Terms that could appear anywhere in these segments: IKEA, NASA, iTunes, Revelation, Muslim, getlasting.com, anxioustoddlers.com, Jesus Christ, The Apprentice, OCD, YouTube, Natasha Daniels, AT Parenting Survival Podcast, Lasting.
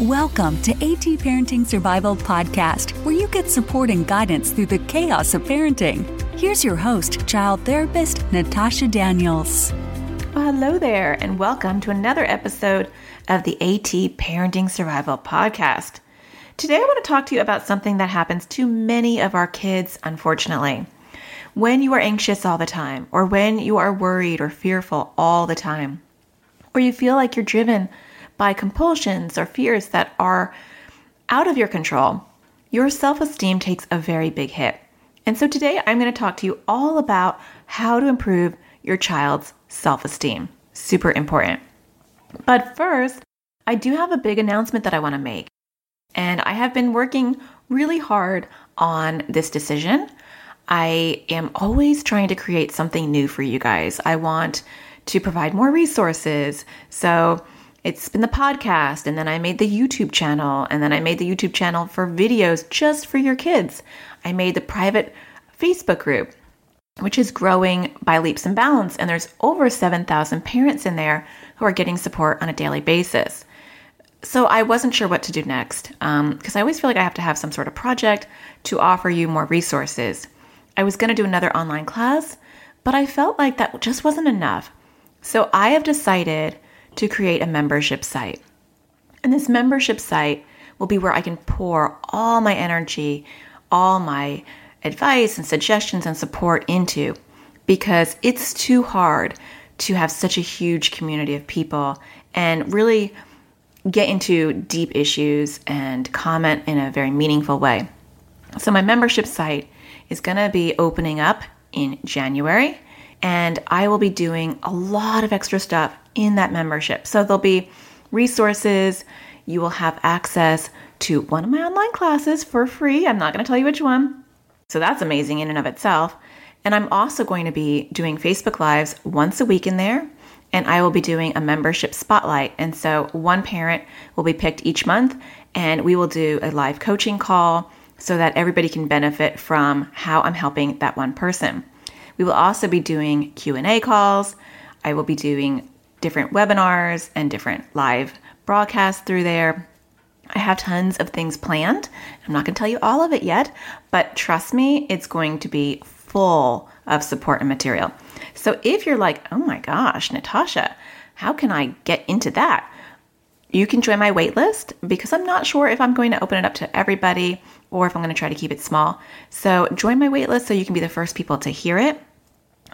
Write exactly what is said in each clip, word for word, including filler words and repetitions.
Welcome to AT Parenting Survival Podcast, where you get support and guidance through the chaos of parenting. Here's your host, child therapist, Natasha Daniels. Well, hello there, and welcome to another episode of the AT Parenting Survival Podcast. Today, I want to talk to you about something that happens to many of our kids, unfortunately. When you are anxious all the time, or when you are worried or fearful all the time, or you feel like you're driven by compulsions or fears that are out of your control, your self-esteem takes a very big hit. And so today I'm going to talk to you all about how to improve your child's self-esteem. Super important. But first, I do have a big announcement that I want to make. And I have been working really hard on this decision. I am always trying to create something new for you guys. I want to provide more resources. So it's been the podcast, and then I made the YouTube channel, and then I made the YouTube channel for videos just for your kids. I made the private Facebook group, which is growing by leaps and bounds, and there's over seven thousand parents in there who are getting support on a daily basis. So I wasn't sure what to do next, um, because I always feel like I have to have some sort of project to offer you more resources. I was going to do another online class, but I felt like that just wasn't enough. So I have decided to create a membership site. And this membership site will be where I can pour all my energy, all my advice and suggestions and support into, because it's too hard to have such a huge community of people and really get into deep issues and comment in a very meaningful way. So my membership site is going to be opening up in January, and I will be doing a lot of extra stuff in that membership. So there'll be resources. You will have access to one of my online classes for free. I'm not going to tell you which one. So that's amazing in and of itself. And I'm also going to be doing Facebook Lives once a week in there. And I will be doing a membership spotlight. And so one parent will be picked each month, and we will do a live coaching call so that everybody can benefit from how I'm helping that one person. We will also be doing Q and A calls. I will be doing different webinars and different live broadcasts through there. I have tons of things planned. I'm not going to tell you all of it yet, but trust me, it's going to be full of support and material. So if you're like, oh my gosh, Natasha, how can I get into that? You can join my wait list, because I'm not sure if I'm going to open it up to everybody or if I'm going to try to keep it small. So join my wait list so you can be the first people to hear it.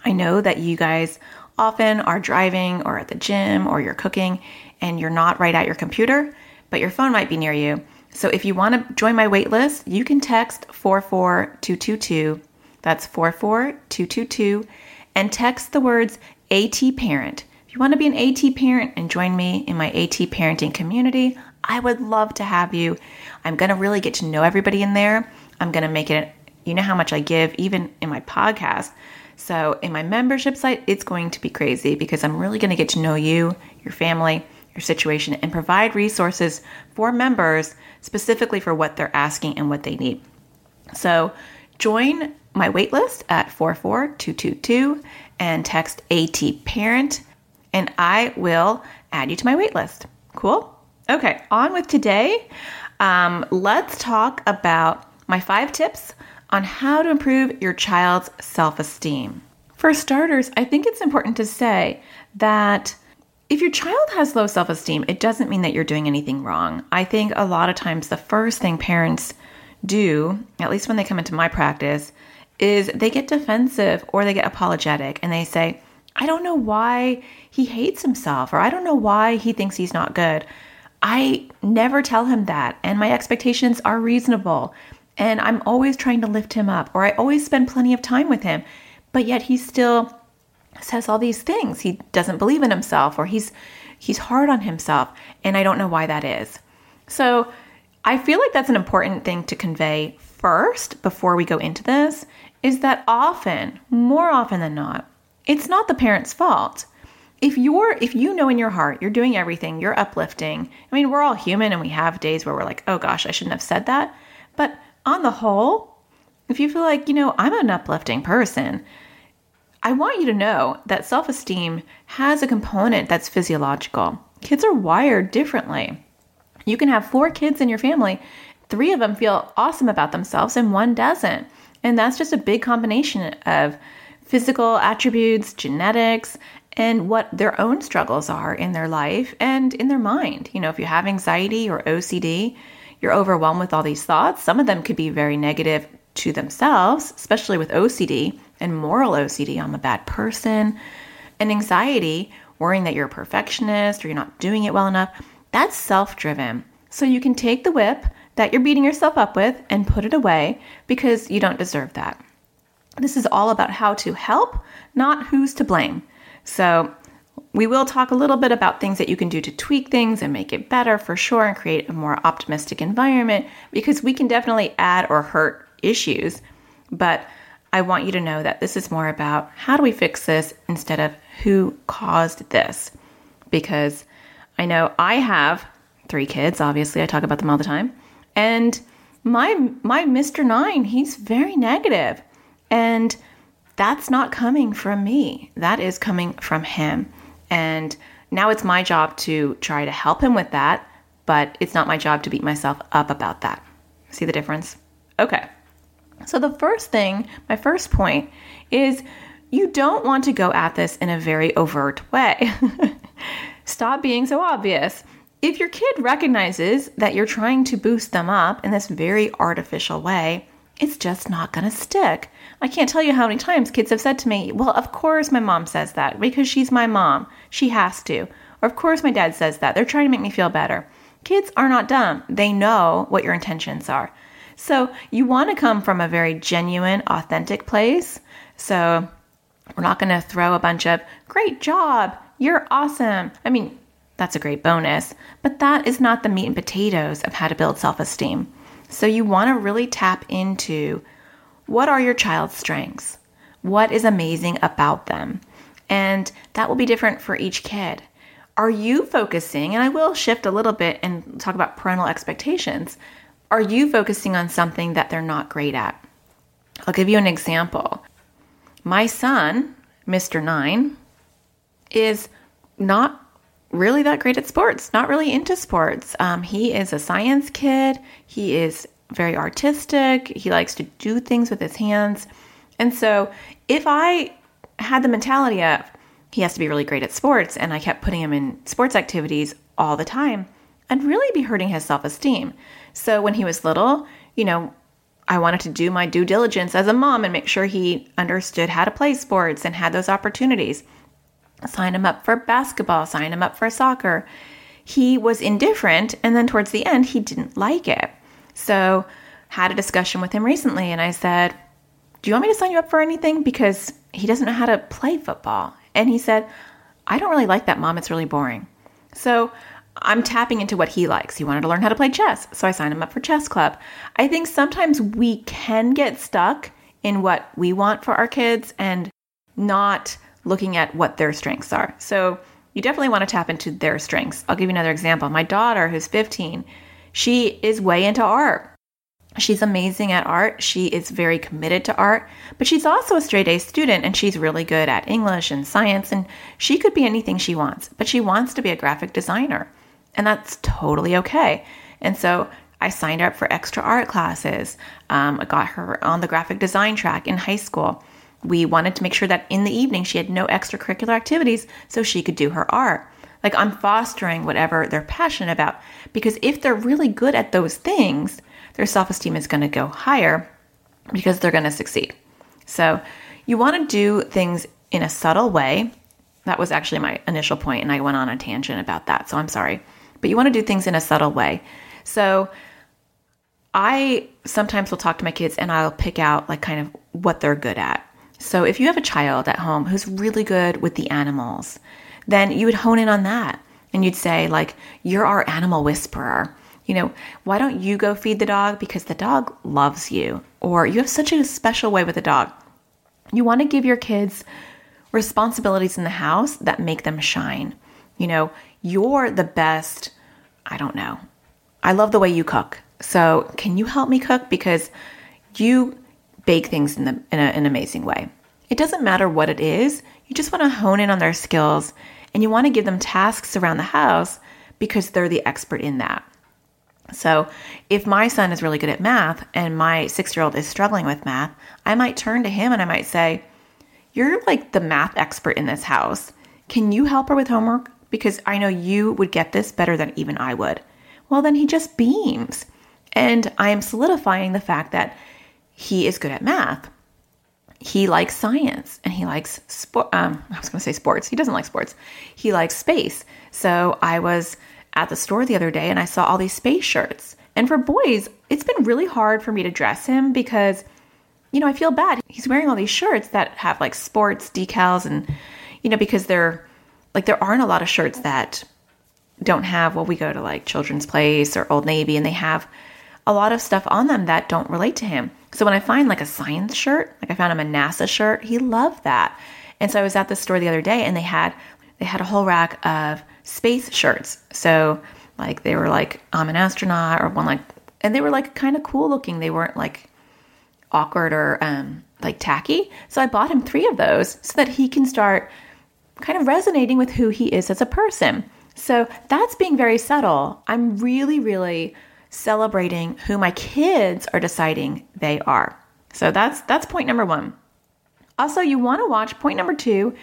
I know that you guys often are driving or at the gym or you're cooking and you're not right at your computer, but your phone might be near you. So if you want to join my wait list, you can text four four two two two. That's four four two two two, and text the words AT Parent. If you want to be an AT parent and join me in my AT parenting community, I would love to have you. I'm going to really get to know everybody in there. I'm going to make it, you know how much I give even in my podcast. So in my membership site, it's going to be crazy, because I'm really going to get to know you, your family, your situation, and provide resources for members specifically for what they're asking and what they need. So join my waitlist at four four two two two and text AT Parent, and I will add you to my waitlist. Cool? Okay, on with today. Um, let's talk about my five tips on how to improve your child's self-esteem. For starters, I think it's important to say that if your child has low self-esteem, it doesn't mean that you're doing anything wrong. I think a lot of times the first thing parents do, at least when they come into my practice, is they get defensive or they get apologetic and they say, I don't know why he hates himself, or I don't know why he thinks he's not good. I never tell him that, and my expectations are reasonable, and I'm always trying to lift him up, or I always spend plenty of time with him, but yet he still says all these things. He doesn't believe in himself, or he's he's hard on himself, and I don't know why that is. So I feel like that's an important thing to convey first before we go into this, is that often, more often than not, it's not the parent's fault. If you're, if you know in your heart, you're doing everything, you're uplifting. I mean, we're all human and we have days where we're like, oh gosh, I shouldn't have said that. But on the whole, if you feel like, you know, I'm an uplifting person, I want you to know that self-esteem has a component that's physiological. Kids are wired differently. You can have four kids in your family. Three of them feel awesome about themselves and one doesn't. And that's just a big combination of physical attributes, genetics, and what their own struggles are in their life and in their mind. You know, if you have anxiety or O C D, you're overwhelmed with all these thoughts. Some of them could be very negative to themselves, especially with O C D and moral O C D. I'm a bad person. And anxiety, worrying that you're a perfectionist or you're not doing it well enough, that's self-driven. So you can take the whip that you're beating yourself up with and put it away because you don't deserve that. This is all about how to help, not who's to blame. So we will talk a little bit about things that you can do to tweak things and make it better for sure and create a more optimistic environment, because we can definitely add or hurt issues. But I want you to know that this is more about how do we fix this instead of who caused this? Because I know I have three kids, obviously. I talk about them all the time. And my my Mister Nine, he's very negative. And that's not coming from me. That is coming from him. And now it's my job to try to help him with that, but it's not my job to beat myself up about that. See the difference? Okay. So the first thing, my first point is you don't want to go at this in a very overt way. Stop being so obvious. If your kid recognizes that you're trying to boost them up in this very artificial way, it's just not going to stick. I can't tell you how many times kids have said to me, well, of course my mom says that because she's my mom. She has to. Or of course my dad says that. They're trying to make me feel better. Kids are not dumb. They know what your intentions are. So you want to come from a very genuine, authentic place. So we're not going to throw a bunch of, great job, you're awesome. I mean, that's a great bonus, but that is not the meat and potatoes of how to build self-esteem. So you want to really tap into what are your child's strengths? What is amazing about them? And that will be different for each kid. Are you focusing, and I will shift a little bit and talk about parental expectations, are you focusing on something that they're not great at? I'll give you an example. My son, Mister Nine, is not really that great at sports, not really into sports. Um, he is a science kid. He is very artistic. He likes to do things with his hands. And so if I had the mentality of he has to be really great at sports and I kept putting him in sports activities all the time, I'd really be hurting his self-esteem. So when he was little, you know, I wanted to do my due diligence as a mom and make sure he understood how to play sports and had those opportunities. Sign him up for basketball, sign him up for soccer. He was indifferent. And then towards the end, he didn't like it. So had a discussion with him recently. And I said, do you want me to sign you up for anything? Because he doesn't know how to play football. And he said, I don't really like that, Mom. It's really boring. So I'm tapping into what he likes. He wanted to learn how to play chess. So I signed him up for chess club. I think sometimes we can get stuck in what we want for our kids and not looking at what their strengths are. So you definitely want to tap into their strengths. I'll give you another example. My daughter, who's fifteen, she is way into art. She's amazing at art. She is very committed to art, but she's also a straight A student and she's really good at English and science and she could be anything she wants, but she wants to be a graphic designer. And that's totally okay. And so I signed her up for extra art classes. Um, I got her on the graphic design track in high school. We wanted to make sure that in the evening she had no extracurricular activities so she could do her art. Like, I'm fostering whatever they're passionate about, because if they're really good at those things, their self-esteem is going to go higher because they're going to succeed. So you want to do things in a subtle way. That was actually my initial point, and I went on a tangent about that, so I'm sorry. But you want to do things in a subtle way. So I sometimes will talk to my kids and I'll pick out like kind of what they're good at. So if you have a child at home who's really good with the animals, then you would hone in on that. And you'd say like, you're our animal whisperer. You know, why don't you go feed the dog? Because the dog loves you. Or you have such a special way with the dog. You want to give your kids responsibilities in the house that make them shine. You know, you're the best, I don't know. I love the way you cook. So can you help me cook? Because you bake things in, the, in a, an amazing way. It doesn't matter what it is. You just want to hone in on their skills and you want to give them tasks around the house because they're the expert in that. So if my son is really good at math and my six-year-old is struggling with math, I might turn to him and I might say, you're like the math expert in this house. Can you help her with homework? Because I know you would get this better than even I would. Well, then he just beams. And I am solidifying the fact that he is good at math. He likes science and he likes sport. Um, I was going to say sports. He doesn't like sports. He likes space. So I was at the store the other day and I saw all these space shirts. And for boys, it's been really hard for me to dress him because, you know, I feel bad. He's wearing all these shirts that have like sports decals and, you know, because they're like, there aren't a lot of shirts that don't have, well, we go to like Children's Place or Old Navy and they have a lot of stuff on them that don't relate to him. So when I find like a science shirt, like I found him a NASA shirt, he loved that. And so I was at the store the other day and they had, they had a whole rack of space shirts. So like they were like, I'm an astronaut or one like, and they were like kind of cool looking. They weren't like awkward or um, like tacky. So I bought him three of those so that he can start kind of resonating with who he is as a person. So that's being very subtle. I'm really, really celebrating who my kids are deciding they are. So that's that's point number one. Also, you want to watch, point number two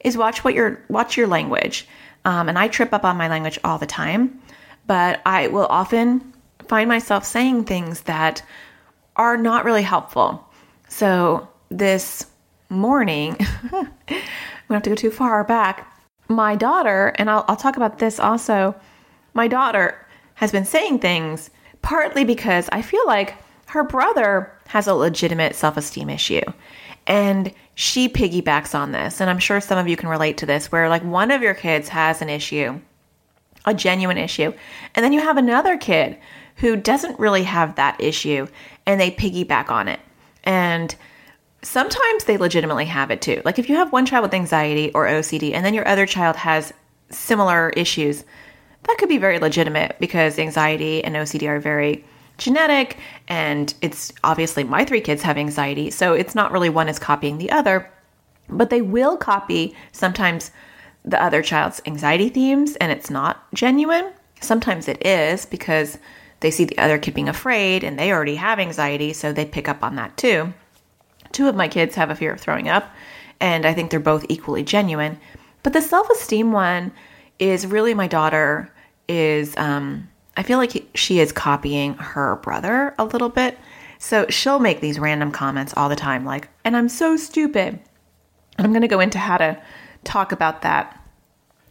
is watch what your watch your language. Um, and I trip up on my language all the time, but I will often find myself saying things that are not really helpful. So this morning, we don't have to go too far back. My daughter, and I'll, I'll talk about this also. My daughter has been saying things. Partly because I feel like her brother has a legitimate self-esteem issue and she piggybacks on this. And I'm sure some of you can relate to this where like one of your kids has an issue, a genuine issue. And then you have another kid who doesn't really have that issue and they piggyback on it. And sometimes they legitimately have it too. Like if you have one child with anxiety or O C D and then your other child has similar issues, that could be very legitimate because anxiety and O C D are very genetic and it's obviously my three kids have anxiety. So it's not really one is copying the other, but they will copy sometimes the other child's anxiety themes and it's not genuine. Sometimes it is because they see the other kid being afraid and they already have anxiety. So they pick up on that too. Two of my kids have a fear of throwing up and I think they're both equally genuine, but the self-esteem one is really my daughter is, um, I feel like he, she is copying her brother a little bit. So she'll make these random comments all the time, like, and I'm so stupid. And I'm going to go into how to talk about that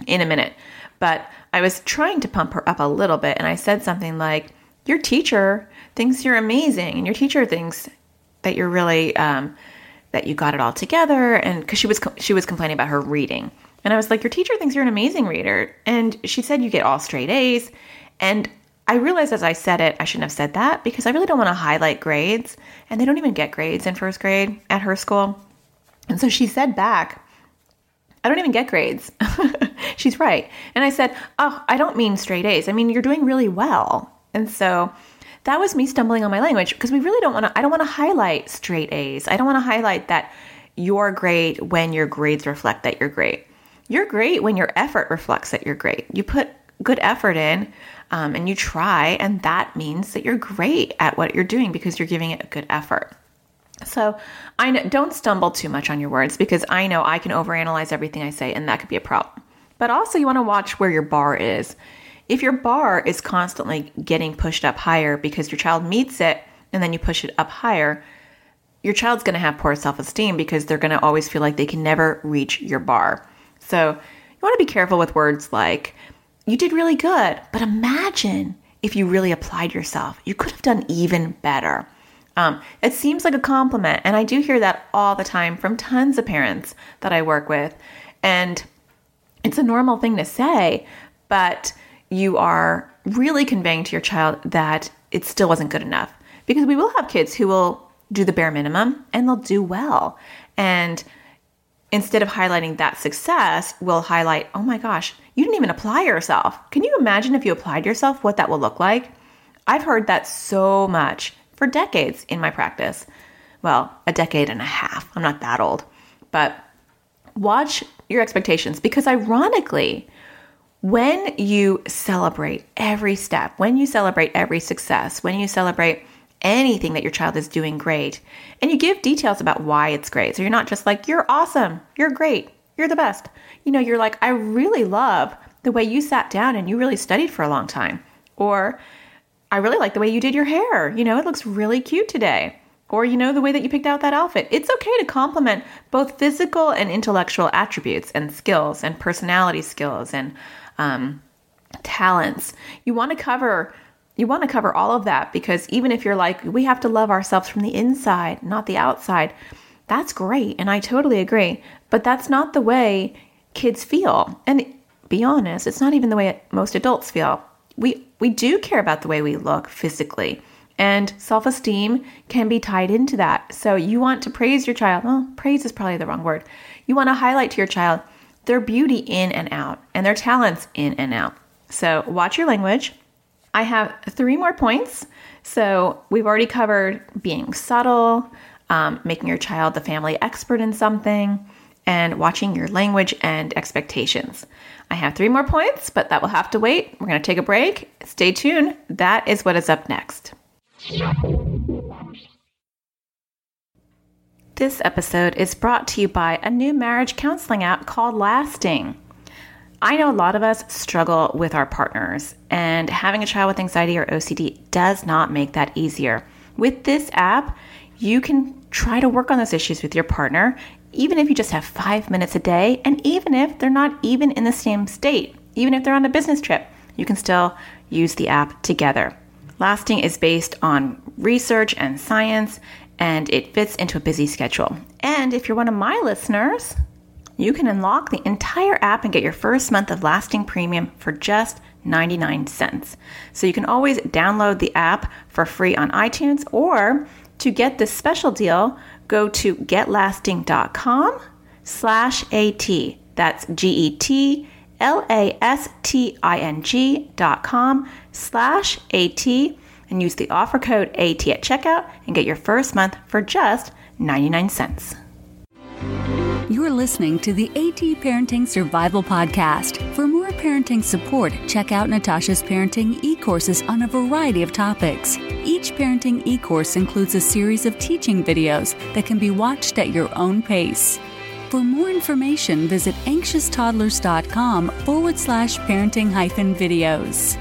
in a minute. But I was trying to pump her up a little bit. And I said something like, your teacher thinks you're amazing. And your teacher thinks that you're really, um, that you got it all together. And cause she was, she was complaining about her reading. And I was like, your teacher thinks you're an amazing reader. And she said you get all straight A's. And I realized as I said it, I shouldn't have said that because I really don't want to highlight grades. And they don't even get grades in first grade at her school. And so she said back, I don't even get grades. She's right. And I said, oh, I don't mean straight A's. I mean, you're doing really well. And so that was me stumbling on my language because we really don't want to, I don't want to highlight straight A's. I don't want to highlight that you're great when your grades reflect that you're great. You're great when your effort reflects that you're great. You put good effort in um, and you try, and that means that you're great at what you're doing because you're giving it a good effort. So I know, don't stumble too much on your words because I know I can overanalyze everything I say and that could be a problem. But also you want to watch where your bar is. If your bar is constantly getting pushed up higher because your child meets it and then you push it up higher, your child's going to have poor self-esteem because they're going to always feel like they can never reach your bar. So you want to be careful with words like, you did really good, but imagine if you really applied yourself, you could have done even better. Um, it seems like a compliment. And I do hear that all the time from tons of parents that I work with. And it's a normal thing to say, but you are really conveying to your child that it still wasn't good enough because we will have kids who will do the bare minimum and they'll do well. And instead of highlighting that success, we'll highlight, oh my gosh, you didn't even apply yourself. Can you imagine if you applied yourself, what that will look like? I've heard that so much for decades in my practice. Well, a decade and a half. I'm not that old, but watch your expectations because ironically, When you celebrate every step, when you celebrate every success, when you celebrate anything that your child is doing great, and you give details about why it's great. So you're not just like, you're awesome, you're great, you're the best. You know, you're like, I really love the way you sat down and you really studied for a long time. Or I really like the way you did your hair. You know, it looks really cute today. Or, you know, the way that you picked out that outfit. It's okay to compliment both physical and intellectual attributes and skills and personality skills and um, talents. You want to cover you want to cover all of that, because even if you're like, we have to love ourselves from the inside, not the outside, that's great. And I totally agree. But that's not the way kids feel. And be honest, it's not even the way most adults feel. We we do care about the way we look physically, and self-esteem can be tied into that. So you want to praise your child. Well, praise is probably the wrong word. You want to highlight to your child their beauty in and out and their talents in and out. So watch your language. I have three more points. So we've already covered being subtle, um, making your child the family expert in something, and watching your language and expectations. I have three more points, but that will have to wait. We're going to take a break. Stay tuned. That is what is up next. This episode is brought to you by a new marriage counseling app called Lasting. I know a lot of us struggle with our partners, and having a child with anxiety or O C D does not make that easier. With this app, you can try to work on those issues with your partner, even if you just have five minutes a day, and even if they're not even in the same state, even if they're on a business trip, you can still use the app together. Lasting is based on research and science, and it fits into a busy schedule. And if you're one of my listeners, you can unlock the entire app and get your first month of Lasting Premium for just ninety-nine cents. So you can always download the app for free on iTunes, or to get this special deal, go to getlasting.com slash AT. That's G E T L-A-S-T-I-N-G dot com slash A-T, and use the offer code A T at checkout and get your first month for just ninety-nine cents. You're listening to the A T Parenting Survival Podcast. For more parenting support, check out Natasha's parenting e-courses on a variety of topics. Each parenting e-course includes a series of teaching videos that can be watched at your own pace. For more information, visit anxious toddlers dot com forward slash parenting hyphen videos.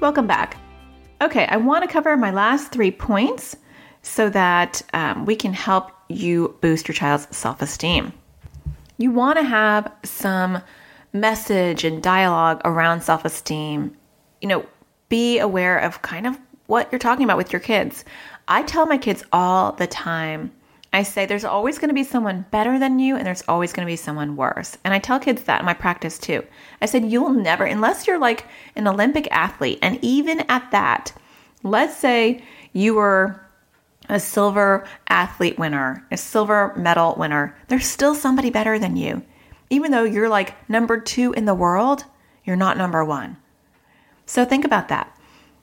Welcome back. Okay, I want to cover my last three points so that um, we can help you boost your child's self-esteem. You want to have some message and dialogue around self-esteem. You know, be aware of kind of what you're talking about with your kids. I tell my kids all the time, I say there's always going to be someone better than you, and there's always going to be someone worse. And I tell kids that in my practice too. I said, you'll never, unless you're like an Olympic athlete, and even at that, let's say you were a silver athlete winner, a silver medal winner, there's still somebody better than you. Even though you're like number two in the world, you're not number one. So think about that.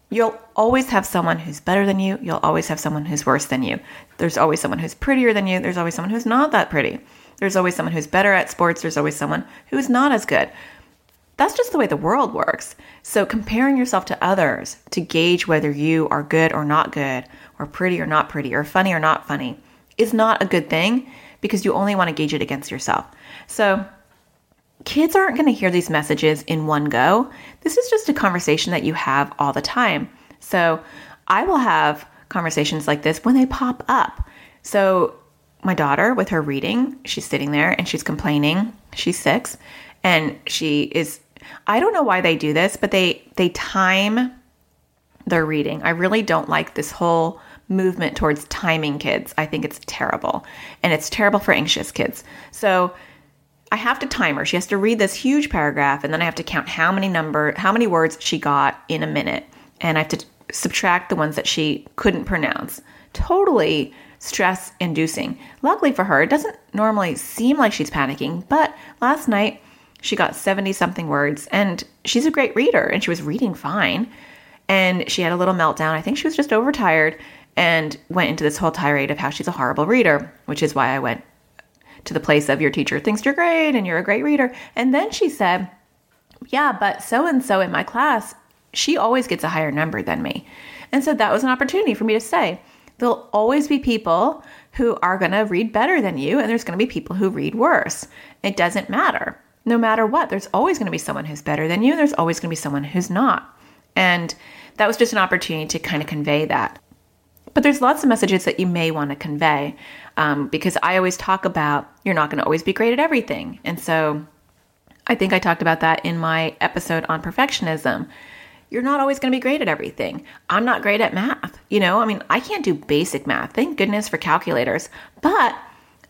You'll always have someone who's better than you. You'll always have someone who's worse than you. There's always someone who's prettier than you. There's always someone who's not that pretty. There's always someone who's better at sports. There's always someone who's not as good. That's just the way the world works. So comparing yourself to others to gauge whether you are good or not good, or pretty or not pretty, or funny or not funny is not a good thing, because you only want to gauge it against yourself. So kids aren't going to hear these messages in one go. This is just a conversation that you have all the time. So I will have conversations like this when they pop up. So my daughter, with her reading, she's sitting there and she's complaining. She's six, and she is, I don't know why they do this, but they, they time their reading. I really don't like this whole movement towards timing kids. I think it's terrible, and it's terrible for anxious kids. So I have to time her. She has to read this huge paragraph, and then I have to count how many number, how many words she got in a minute. And I have to subtract the ones that she couldn't pronounce. Totally stress inducing. Luckily for her, it doesn't normally seem like she's panicking, but last night she got seventy something words, and she's a great reader, and she was reading fine. And she had a little meltdown. I think she was just overtired and went into this whole tirade of how she's a horrible reader, which is why I went to the place of your teacher thinks you're great and you're a great reader. And then she said, yeah, but so-and-so in my class, she always gets a higher number than me. And so that was an opportunity for me to say, there'll always be people who are going to read better than you, and there's going to be people who read worse. It doesn't matter. No matter what, there's always going to be someone who's better than you, and there's always going to be someone who's not. And that was just an opportunity to kind of convey that. But there's lots of messages that you may want to convey, um, because I always talk about you're not going to always be great at everything. And so I think I talked about that in my episode on perfectionism. You're not always going to be great at everything. I'm not great at math. You know, I mean, I can't do basic math. Thank goodness for calculators. But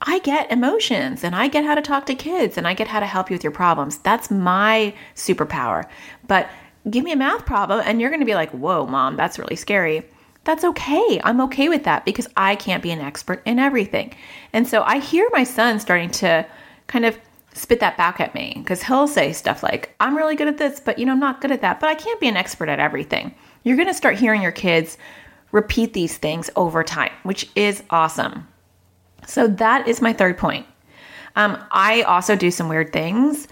I get emotions, and I get how to talk to kids, and I get how to help you with your problems. That's my superpower. But give me a math problem and you're going to be like, whoa, mom, that's really scary. That's okay. I'm okay with that because I can't be an expert in everything. And so I hear my son starting to kind of spit that back at me, because he'll say stuff like, I'm really good at this, but you know, I'm not good at that, but I can't be an expert at everything. You're going to start hearing your kids repeat these things over time, which is awesome. So that is my third point. Um, I also do some weird things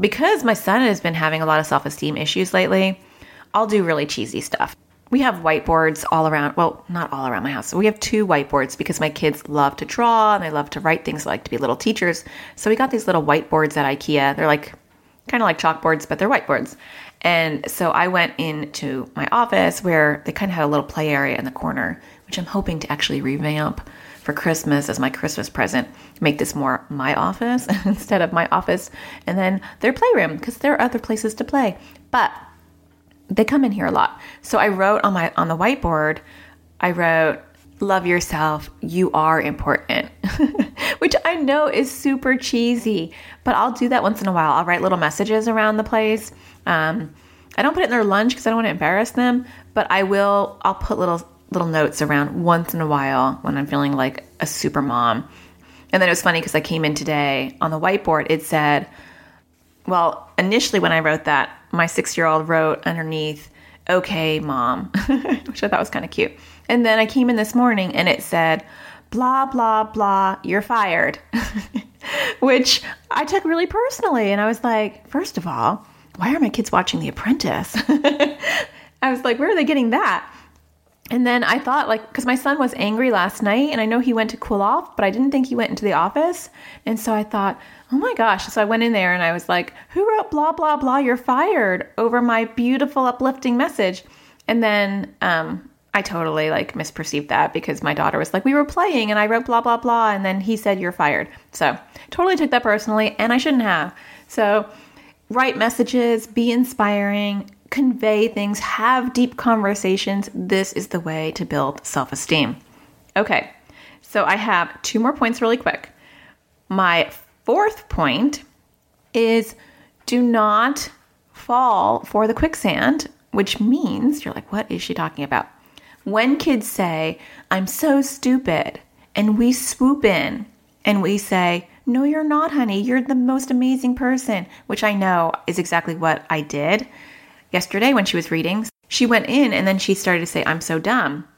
because my son has been having a lot of self-esteem issues lately. I'll do really cheesy stuff. We have whiteboards all around. Well, not all around my house. So we have two whiteboards because my kids love to draw and they love to write things. They like to be little teachers. So we got these little whiteboards at IKEA. They're like kind of like chalkboards, but they're whiteboards. And so I went into my office where they kind of had a little play area in the corner, which I'm hoping to actually revamp for Christmas as my Christmas present, make this more my office instead of my office, and then their playroom because there are other places to play. But they come in here a lot. So I wrote on my on the whiteboard, I wrote, love yourself, you are important, which I know is super cheesy, but I'll do that once in a while. I'll write little messages around the place. Um, I don't put it in their lunch because I don't want to embarrass them, but I will, I'll put little little notes around once in a while when I'm feeling like a super mom. And then it was funny because I came in today on the whiteboard, it said, well, initially when I wrote that, my six-year-old wrote underneath, okay, mom, which I thought was kind of cute. And then I came in this morning and it said, blah, blah, blah, you're fired, which I took really personally. And I was like, first of all, why are my kids watching The Apprentice? I was like, where are they getting that? And then I thought, like, because my son was angry last night and I know he went to cool off, but I didn't think he went into the office. And so I thought, oh my gosh. So I went in there and I was like, who wrote blah, blah, blah, you're fired over my beautiful uplifting message? And then um, I totally like misperceived that because my daughter was like, we were playing and I wrote blah, blah, blah. And then he said, you're fired. So totally took that personally and I shouldn't have. So write messages, be inspiring, convey things, have deep conversations. This is the way to build self-esteem. Okay, so I have two more points really quick. My fourth point is do not fall for the quicksand, which means you're like, what is she talking about? When kids say, I'm so stupid, and we swoop in and we say, no, you're not, honey. You're the most amazing person, which I know is exactly what I did. Yesterday when she was reading, she went in and then she started to say, I'm so dumb.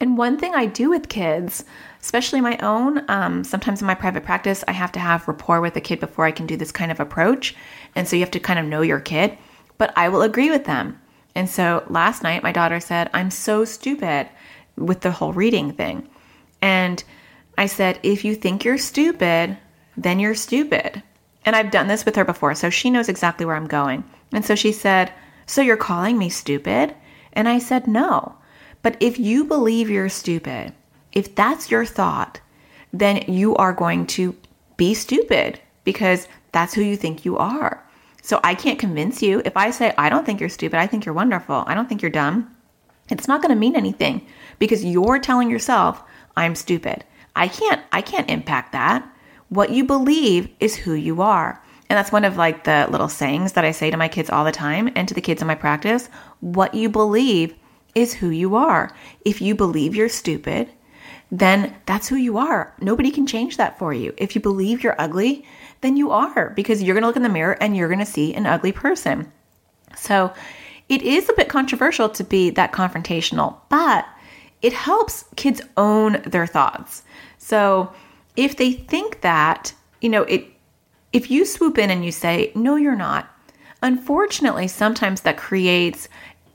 And one thing I do with kids, especially my own, um, sometimes in my private practice, I have to have rapport with a kid before I can do this kind of approach. And so you have to kind of know your kid, but I will agree with them. And so last night my daughter said, I'm so stupid with the whole reading thing. And I said, if you think you're stupid, then you're stupid. And I've done this with her before, so she knows exactly where I'm going. And so she said, so you're calling me stupid? And I said, no, but if you believe you're stupid, if that's your thought, then you are going to be stupid because that's who you think you are. So I can't convince you. If I say, I don't think you're stupid, I think you're wonderful, I don't think you're dumb, it's not going to mean anything because you're telling yourself, I'm stupid. I can't, I can't impact that. What you believe is who you are. And that's one of like the little sayings that I say to my kids all the time and to the kids in my practice. What you believe is who you are. If you believe you're stupid, then that's who you are. Nobody can change that for you. If you believe you're ugly, then you are, because you're going to look in the mirror and you're going to see an ugly person. So it is a bit controversial to be that confrontational, but it helps kids own their thoughts. So if they think that, you know, it, if you swoop in and you say, no, you're not, unfortunately, sometimes that creates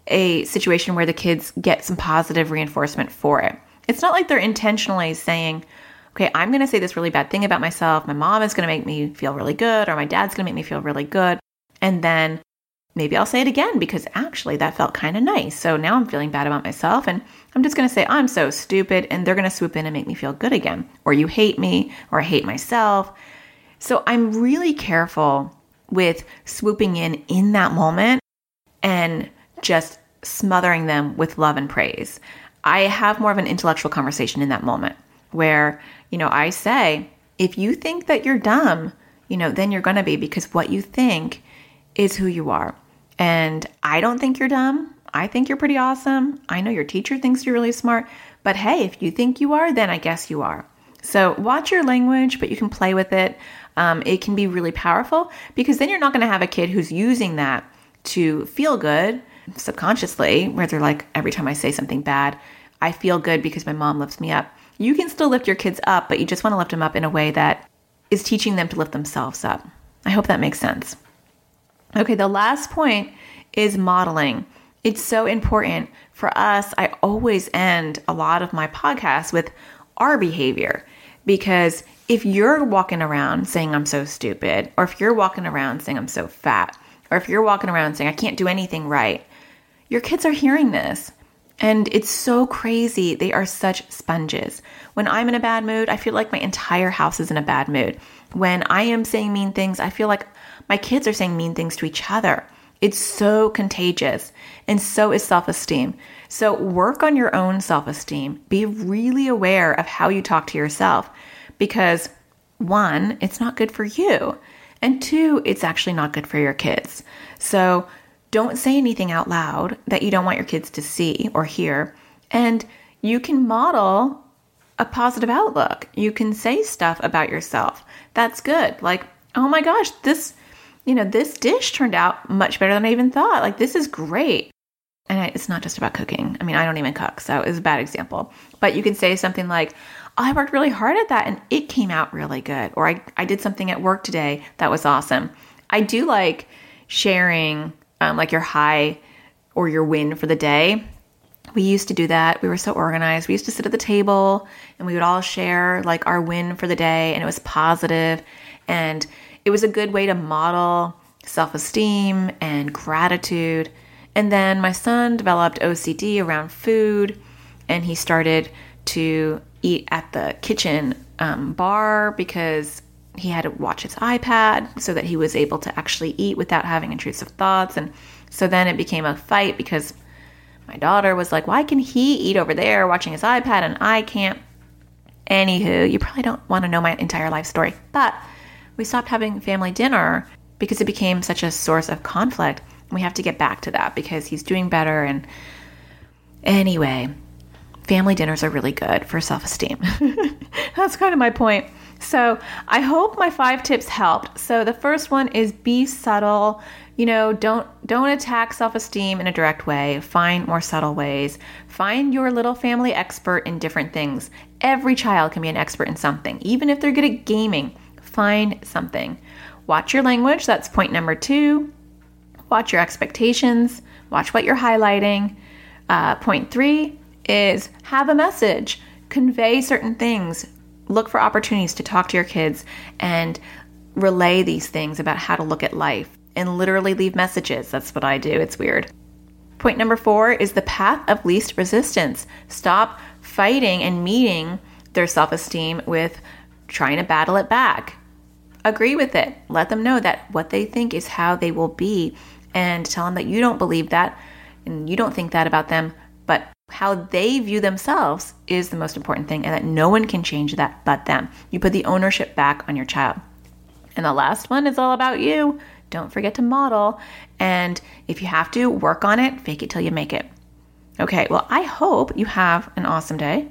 a situation where the kids get some positive reinforcement for it. It's not like they're intentionally saying, okay, I'm going to say this really bad thing about myself. My mom is going to make me feel really good, or my dad's going to make me feel really good. And then maybe I'll say it again because actually that felt kind of nice. So now I'm feeling bad about myself and I'm just going to say, oh, I'm so stupid. And they're going to swoop in and make me feel good again. Or you hate me, or I hate myself. So I'm really careful with swooping in in that moment and just smothering them with love and praise. I have more of an intellectual conversation in that moment where, you know, I say, if you think that you're dumb, you know, then you're going to be, because what you think is who you are. And I don't think you're dumb. I think you're pretty awesome. I know your teacher thinks you're really smart, but hey, if you think you are, then I guess you are. So watch your language, but you can play with it. Um, it can be really powerful because then you're not going to have a kid who's using that to feel good subconsciously, where they're like, every time I say something bad, I feel good because my mom lifts me up. You can still lift your kids up, but you just want to lift them up in a way that is teaching them to lift themselves up. I hope that makes sense. Okay, the last point is modeling. It's so important for us. I always end a lot of my podcasts with our behavior, because if you're walking around saying I'm so stupid, or if you're walking around saying I'm so fat, or if you're walking around saying I can't do anything right, your kids are hearing this. And it's so crazy. They are such sponges. When I'm in a bad mood, I feel like my entire house is in a bad mood. When I am saying mean things, I feel like my kids are saying mean things to each other. It's so contagious, and so is self-esteem. So work on your own self-esteem. Be really aware of how you talk to yourself, because one, it's not good for you. And two, it's actually not good for your kids. So don't say anything out loud that you don't want your kids to see or hear. And you can model a positive outlook. You can say stuff about yourself that's good. Like, oh my gosh, this, you know, this dish turned out much better than I even thought. Like, this is great. And I, it's not just about cooking. I mean, I don't even cook, so it's a bad example. But you can say something like, oh, I worked really hard at that and it came out really good. Or I, I did something at work today that was awesome. I do like sharing um, like your high or your win for the day. We used to do that. We were so organized. We used to sit at the table and we would all share like our win for the day, and it was positive. And it was a good way to model self-esteem and gratitude. And then my son developed O C D around food, and he started to eat at the kitchen um, bar because he had to watch his iPad so that he was able to actually eat without having intrusive thoughts. And so then it became a fight because my daughter was like, why can he eat over there watching his iPad and I can't? Anywho, you probably don't want to know my entire life story, but we stopped having family dinner because it became such a source of conflict. We have to get back to that because he's doing better. And anyway, family dinners are really good for self-esteem. That's kind of my point. So I hope my five tips helped. So the first one is be subtle. You know, don't, don't attack self-esteem in a direct way. Find more subtle ways. Find your little family expert in different things. Every child can be an expert in something. Even if they're good at gaming, find something. Watch your language. That's point number two. Watch your expectations, watch what you're highlighting. Uh, point three is have a message, convey certain things, look for opportunities to talk to your kids and relay these things about how to look at life, and literally leave messages. That's what I do. It's weird. Point number four is the path of least resistance. Stop fighting and meeting their self-esteem with trying to battle it back. Agree with it. Let them know that what they think is how they will be, and tell them that you don't believe that and you don't think that about them, but how they view themselves is the most important thing, and that no one can change that but them. You put the ownership back on your child. And the last one is all about you. Don't forget to model. And if you have to, work on it. Fake it till you make it. Okay, well, I hope you have an awesome day.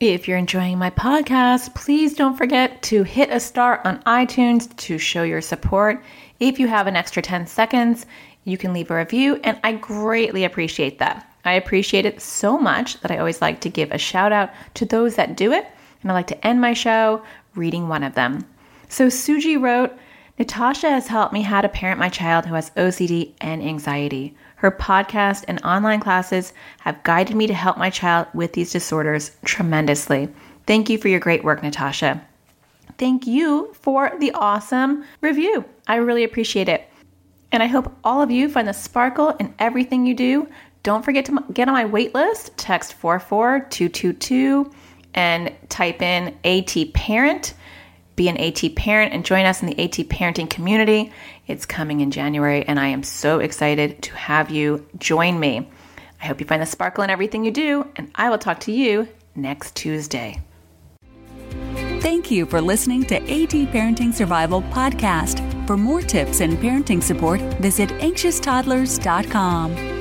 If you're enjoying my podcast, please don't forget to hit a star on iTunes to show your support. If you have an extra ten seconds, you can leave a review, and I greatly appreciate that. I appreciate it so much that I always like to give a shout out to those that do it, and I like to end my show reading one of them. So Suji wrote, Natasha has helped me how to parent my child who has O C D and anxiety. Her podcast and online classes have guided me to help my child with these disorders tremendously. Thank you for your great work, Natasha. Thank you for the awesome review. I really appreciate it. And I hope all of you find the sparkle in everything you do. Don't forget to get on my wait list. Text four four two two two and type in AT Parent. Be an AT Parent and join us in the AT Parenting community. It's coming in January, and I am so excited to have you join me. I hope you find the sparkle in everything you do, and I will talk to you next Tuesday. Thank you for listening to AT Parenting Survival Podcast. For more tips and parenting support, visit anxious toddlers dot com.